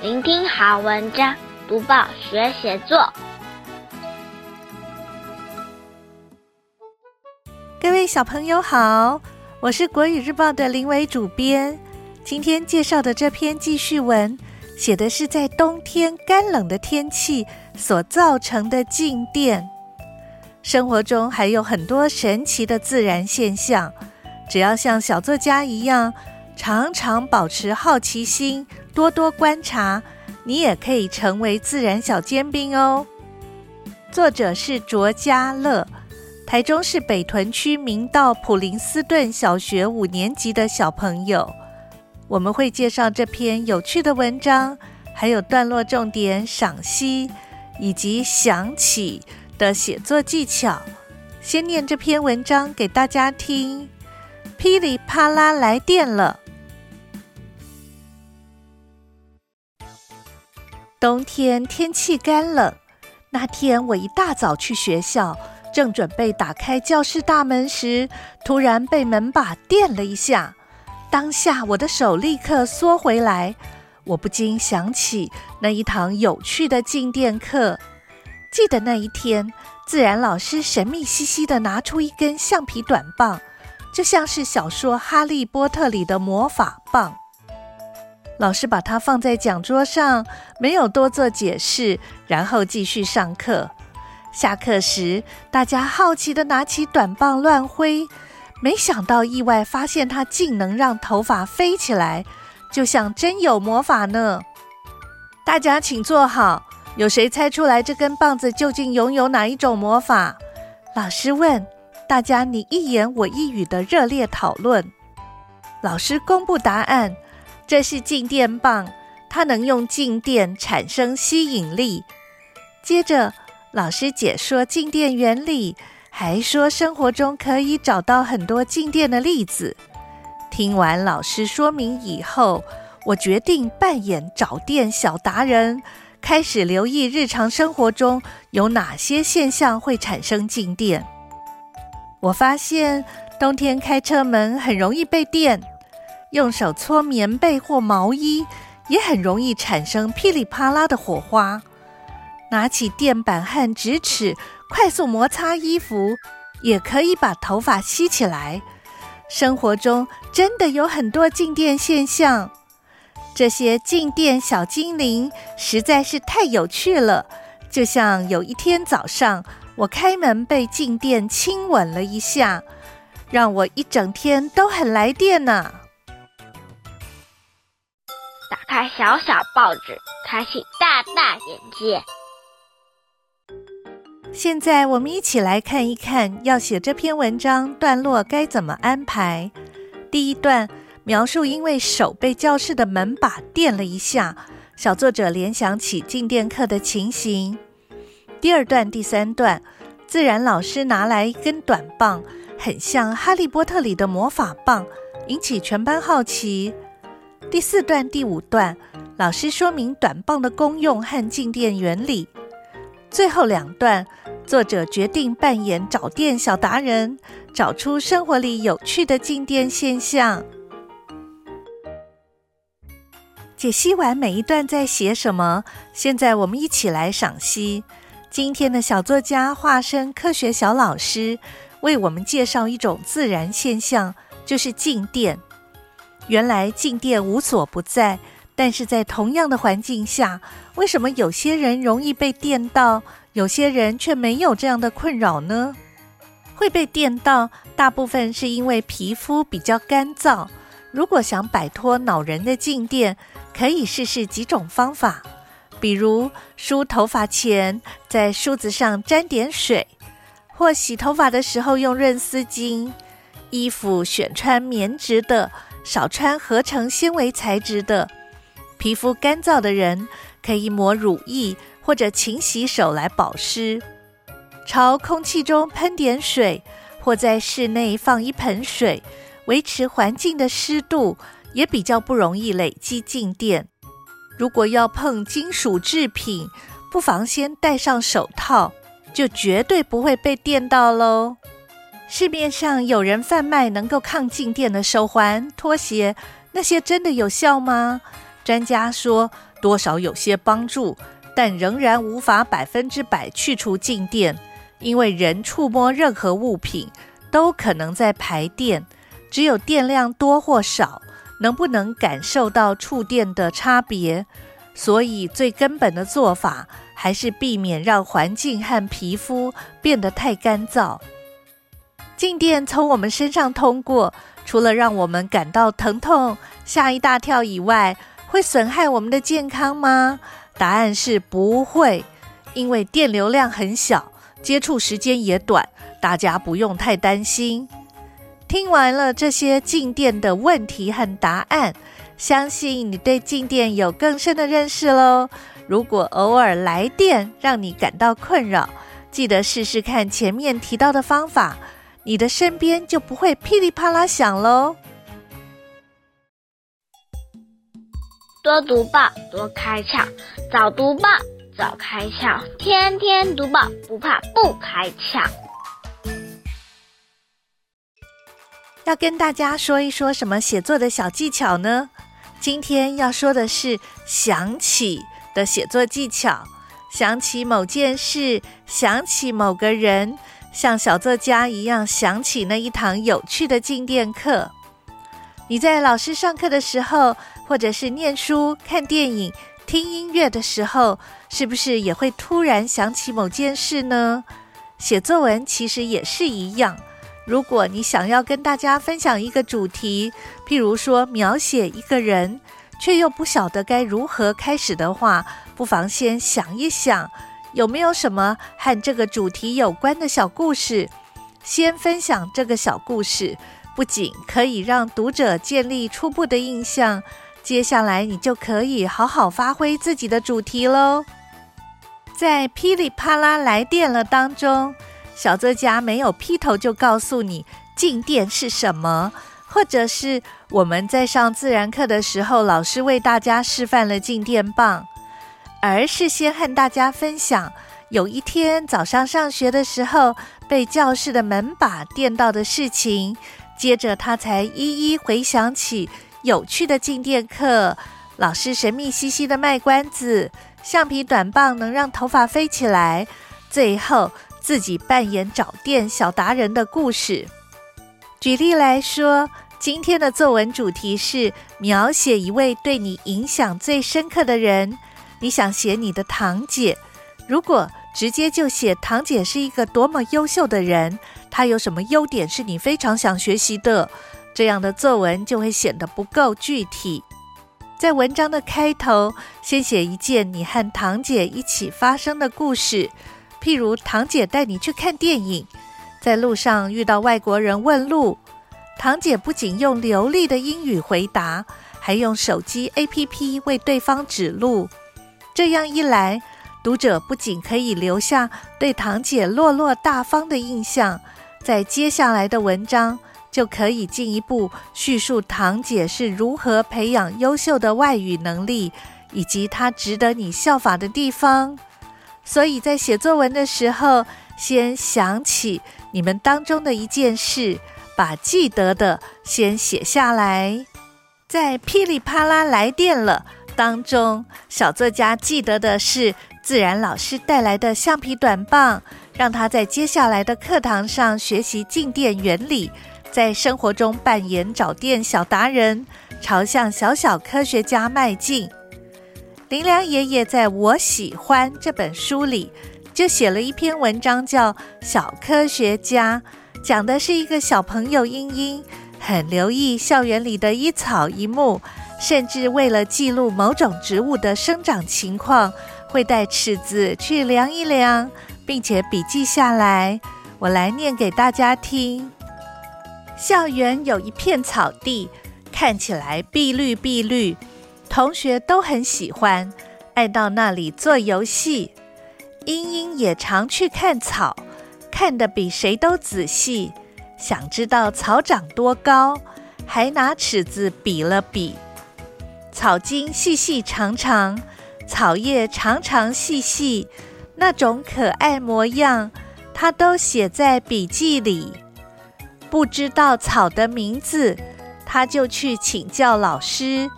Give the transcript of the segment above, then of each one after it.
聆听好文章，读报学写作。各位小朋友好，我是国语日报的林伟主编。今天介绍的这篇记叙文，写的是在冬天干冷的天气所造成的静电。生活中还有很多神奇的自然现象，只要像小作家一样，常常保持好奇心，多多观察，你也可以成为自然小尖兵哦。作者是卓家乐，台中市北屯区明道普林斯顿小学5年级的小朋友。我们会介绍这篇有趣的文章，还有段落重点赏析以及想起的写作技巧。先念这篇文章给大家听。噼里啪啦来电了。冬天天气干冷，那天我一大早去学校，正准备打开教室大门时，突然被门把电了一下，当下我的手立刻缩回来，我不禁想起那一堂有趣的静电课。记得那一天，自然老师神秘兮兮地拿出一根橡皮短棒，就像是小说《哈利波特》里的魔法棒。老师把它放在讲桌上，没有多做解释，然后继续上课。下课时，大家好奇地拿起短棒乱挥，没想到意外发现它竟能让头发飞起来，就像真有魔法呢。大家请坐好，有谁猜出来这根棒子究竟拥有哪一种魔法？老师问，大家你一言我一语的热烈讨论。老师公布答案，这是静电棒，它能用静电产生吸引力。接着，老师解说静电原理，还说生活中可以找到很多静电的例子。听完老师说明以后，我决定扮演找电小达人，开始留意日常生活中有哪些现象会产生静电。我发现冬天开车门很容易被电，用手搓棉被或毛衣也很容易产生噼里啪啦的火花。拿起电板和直尺快速摩擦衣服，也可以把头发吸起来。生活中真的有很多静电现象，这些静电小精灵实在是太有趣了。就像有一天早上，我开门被静电亲吻了一下，让我一整天都很来电呢。打开小小报纸，开启大大眼界。现在我们一起来看一看，要写这篇文章段落该怎么安排。第一段描述因为手被教室的门把电了一下，小作者联想起静电课的情形。第二段、第三段，自然老师拿来一根短棒，很像《哈利波特》里的魔法棒，引起全班好奇。第四段、第五段，老师说明短棒的功用和静电原理。最后2段，作者决定扮演找电小达人，找出生活里有趣的静电现象。解析完每一段在写什么，现在我们一起来赏析。今天的小作家化身科学小老师，为我们介绍一种自然现象，就是静电。原来静电无所不在，但是在同样的环境下，为什么有些人容易被电到，有些人却没有这样的困扰呢？会被电到，大部分是因为皮肤比较干燥。如果想摆脱恼人的静电，可以试试几种方法，比如梳头发前在梳子上沾点水，或洗头发的时候用润丝巾，衣服选穿棉质的，少穿合成纤维材质的。皮肤干燥的人可以抹乳液或者勤洗手来保湿，朝空气中喷点水，或在室内放一盆水，维持环境的湿度，也比较不容易累积静电。如果要碰金属制品，不妨先戴上手套，就绝对不会被电到喽。市面上有人贩卖能够抗静电的手环、拖鞋，那些真的有效吗？专家说多少有些帮助，但仍然无法100%去除静电，因为人触摸任何物品都可能在排电，只有电量多或少，能不能感受到触电的差别。所以最根本的做法还是避免让环境和皮肤变得太干燥。静电从我们身上通过，除了让我们感到疼痛、吓一大跳以外，会损害我们的健康吗？答案是不会，因为电流量很小，接触时间也短，大家不用太担心。听完了这些静电的问题和答案，相信你对静电有更深的认识咯。如果偶尔来电让你感到困扰，记得试试看前面提到的方法，你的身边就不会噼里啪啦响咯。多读报，多开窍；早读报，早开窍；天天读报，不怕不开窍。要跟大家说一说什么写作的小技巧呢？今天要说的是想起的写作技巧。想起某件事，想起某个人，像小作家一样想起那一堂有趣的静电课。你在老师上课的时候，或者是念书、看电影、听音乐的时候，是不是也会突然想起某件事呢？写作文其实也是一样。如果你想要跟大家分享一个主题，譬如说描写一个人，却又不晓得该如何开始的话，不妨先想一想，有没有什么和这个主题有关的小故事？先分享这个小故事，不仅可以让读者建立初步的印象，接下来你就可以好好发挥自己的主题咯。在噼里啪啦来电了当中，小作家没有劈头就告诉你静电是什么，或者是我们在上自然课的时候，老师为大家示范了静电棒，而是先和大家分享有一天早上上学的时候被教室的门把电到的事情，接着他才一一回想起有趣的静电课，老师神秘兮兮的卖关子，橡皮短棒能让头发飞起来，最后自己扮演找电小达人的故事。举例来说，今天的作文主题是描写一位对你影响最深刻的人，你想写你的堂姐，如果直接就写堂姐是一个多么优秀的人，她有什么优点是你非常想学习的，这样的作文就会显得不够具体。在文章的开头，先写一件你和堂姐一起发生的故事，譬如堂姐带你去看电影，在路上遇到外国人问路，堂姐不仅用流利的英语回答，还用手机 APP 为对方指路。这样一来，读者不仅可以留下对堂姐落落大方的印象，在接下来的文章就可以进一步叙述堂姐是如何培养优秀的外语能力，以及她值得你效法的地方。所以在写作文的时候，先想起你们当中的一件事，把记得的先写下来。在噼里啪啦来电了当中，小作家记得的是自然老师带来的橡皮短棒，让他在接下来的课堂上学习静电原理，在生活中扮演找电小达人，朝向小小科学家迈进。林良爷爷在《我喜欢》这本书里就写了一篇文章叫《小科学家》，讲的是一个小朋友英英很留意校园里的一草一木，甚至为了记录某种植物的生长情况，会带尺子去量一量，并且笔记下来。我来念给大家听。校园有一片草地，看起来碧绿碧绿，同学都很喜欢，爱到那里做游戏。英英也常去看草，看得比谁都仔细，想知道草长多高，还拿尺子比了比。草茎细细长长，草叶长长细细，那种可爱模样，她都写在笔记里。不知道草的名字，她就去请教老师。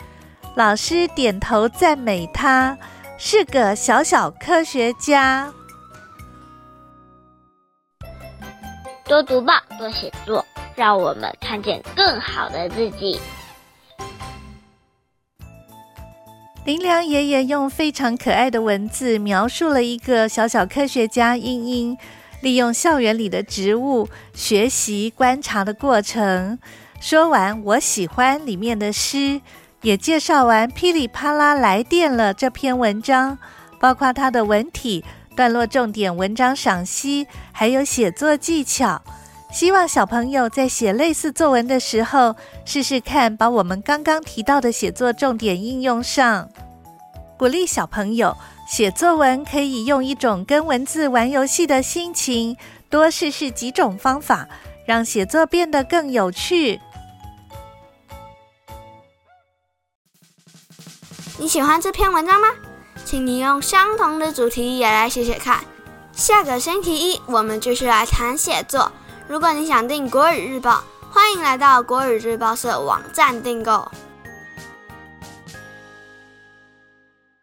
老师点头赞美他，是个小小科学家。多读报，多写作，让我们看见更好的自己。林良爷爷用非常可爱的文字描述了一个小小科学家英英利用校园里的植物学习观察的过程。说完我喜欢里面的诗，也介绍完噼里啪啦来电了这篇文章，包括它的文体、段落重点、文章赏析，还有写作技巧。希望小朋友在写类似作文的时候，试试看把我们刚刚提到的写作重点应用上。鼓励小朋友写作文可以用一种跟文字玩游戏的心情，多试试几种方法，让写作变得更有趣。你喜欢这篇文章吗？请你用相同的主题也来写写看。下个星期一我们继续来谈写作。如果你想订国语日报，欢迎来到国语日报社网站订购。